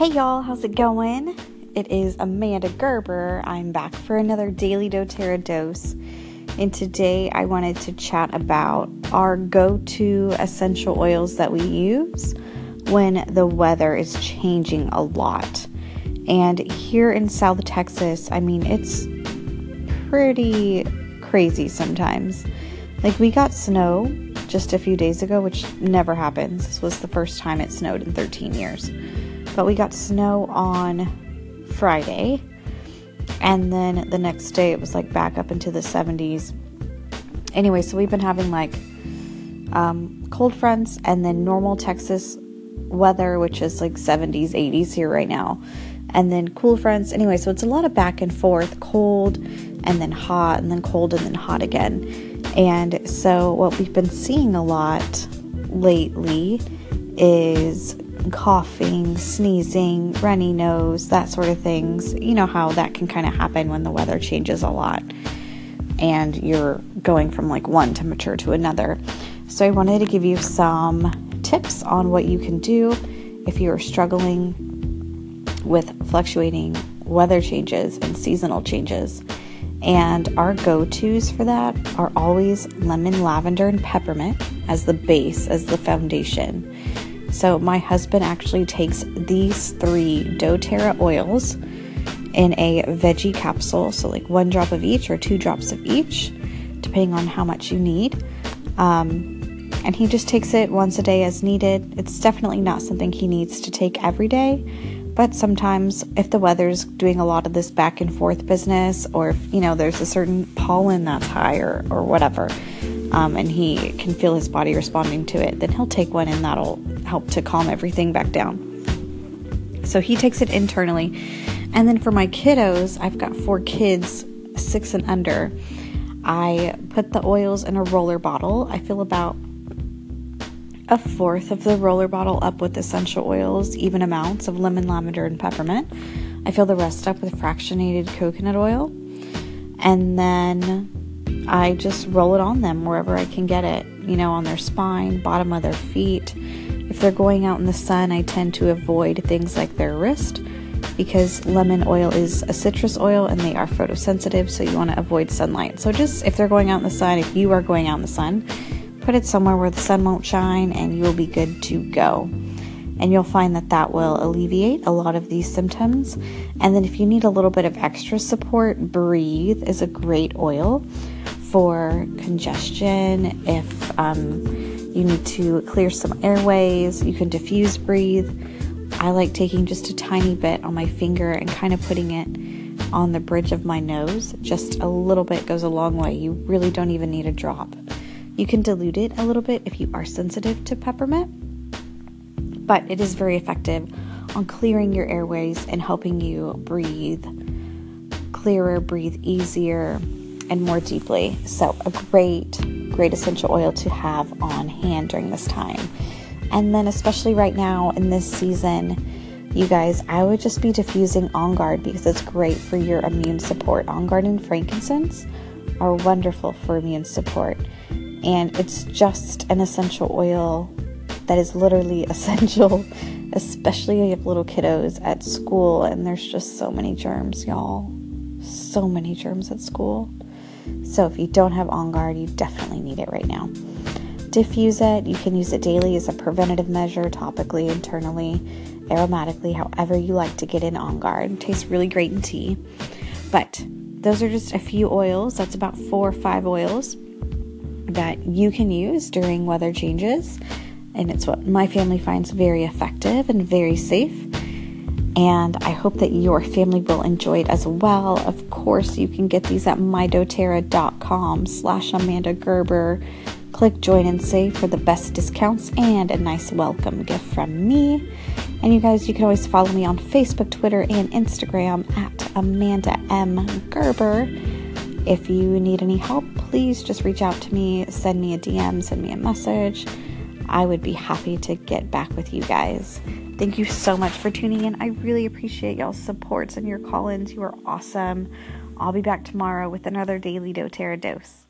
Hey y'all, how's it going? It is Amanda Gerber. I'm back for another daily doTERRA dose. And today I wanted to chat about our go-to essential oils that we use when the weather is changing a lot. And here in South Texas, I mean, it's pretty crazy sometimes. Like, we got snow just a few days ago, which never happens. This was the first time it snowed in 13 years. But we got snow on Friday, and then the next day it was like back up into the 70s. Anyway, so we've been having like cold fronts and then normal Texas weather, which is like 70s, 80s here right now, and then cool fronts. Anyway, so it's a lot of back and forth, cold and then hot and then cold and then hot again. And so what we've been seeing a lot lately is coughing, sneezing, runny nose, that sort of things. You know how that can kind of happen when the weather changes a lot and you're going from like one temperature to another. So I wanted to give you some tips on what you can do if you're struggling with fluctuating weather changes and seasonal changes. And our go-tos for that are always lemon, lavender, and peppermint as the base, as the foundation. So my husband actually takes these three doTERRA oils in a veggie capsule, so like one drop of each or two drops of each, depending on how much you need. And he just takes it once a day as needed. It's definitely not something he needs to take every day, but sometimes if the weather's doing a lot of this back and forth business, or if, you know, there's a certain pollen that's high or whatever, and he can feel his body responding to it, then he'll take one and that'll help to calm everything back down. So he takes it internally. And then for my kiddos, I've got 4 kids, 6 and under. I put the oils in a roller bottle. I fill about a fourth of the roller bottle up with essential oils, even amounts of lemon, lavender, and peppermint. I fill the rest up with fractionated coconut oil. And then I just roll it on them wherever I can get it, you know, on their spine, bottom of their feet. If they're going out in the sun, I tend to avoid things like their wrist, because lemon oil is a citrus oil and they are photosensitive, so you want to avoid sunlight. So just if they're going out in the sun, if you are going out in the sun, put it somewhere where the sun won't shine and you'll be good to go. And you'll find that that will alleviate a lot of these symptoms. And then if you need a little bit of extra support, Breathe is a great oil for congestion. If you need to clear some airways, you can diffuse Breathe. I like taking just a tiny bit on my finger and kind of putting it on the bridge of my nose. Just a little bit goes a long way. You really don't even need a drop. You can dilute it a little bit if you are sensitive to peppermint, but it is very effective on clearing your airways and helping you breathe clearer, breathe easier, and more deeply. So a great essential oil to have on hand during this time. And then especially right now in this season, you guys, I would just be diffusing OnGuard because it's great for your immune support. OnGuard and frankincense are wonderful for immune support. And it's just an essential oil that is literally essential, especially if you have little kiddos at school, and there's just so many germs, y'all. So many germs at school. So if you don't have OnGuard, you definitely need it right now. Diffuse it. You can use it daily as a preventative measure, topically, internally, aromatically, however you like to get in OnGuard. It tastes really great in tea. But those are just a few oils. That's about 4 or 5 oils that you can use during weather changes. And it's what my family finds very effective and very safe. And I hope that your family will enjoy it as well. Of course, you can get these at mydoterra.com/Amanda Gerber. Click join and save for the best discounts and a nice welcome gift from me. And you guys, you can always follow me on Facebook, Twitter, and Instagram at Amanda M. Gerber. If you need any help, please just reach out to me, send me a DM, send me a message. I would be happy to get back with you guys. Thank you so much for tuning in. I really appreciate y'all's supports and your call-ins. You are awesome. I'll be back tomorrow with another daily doTERRA dose.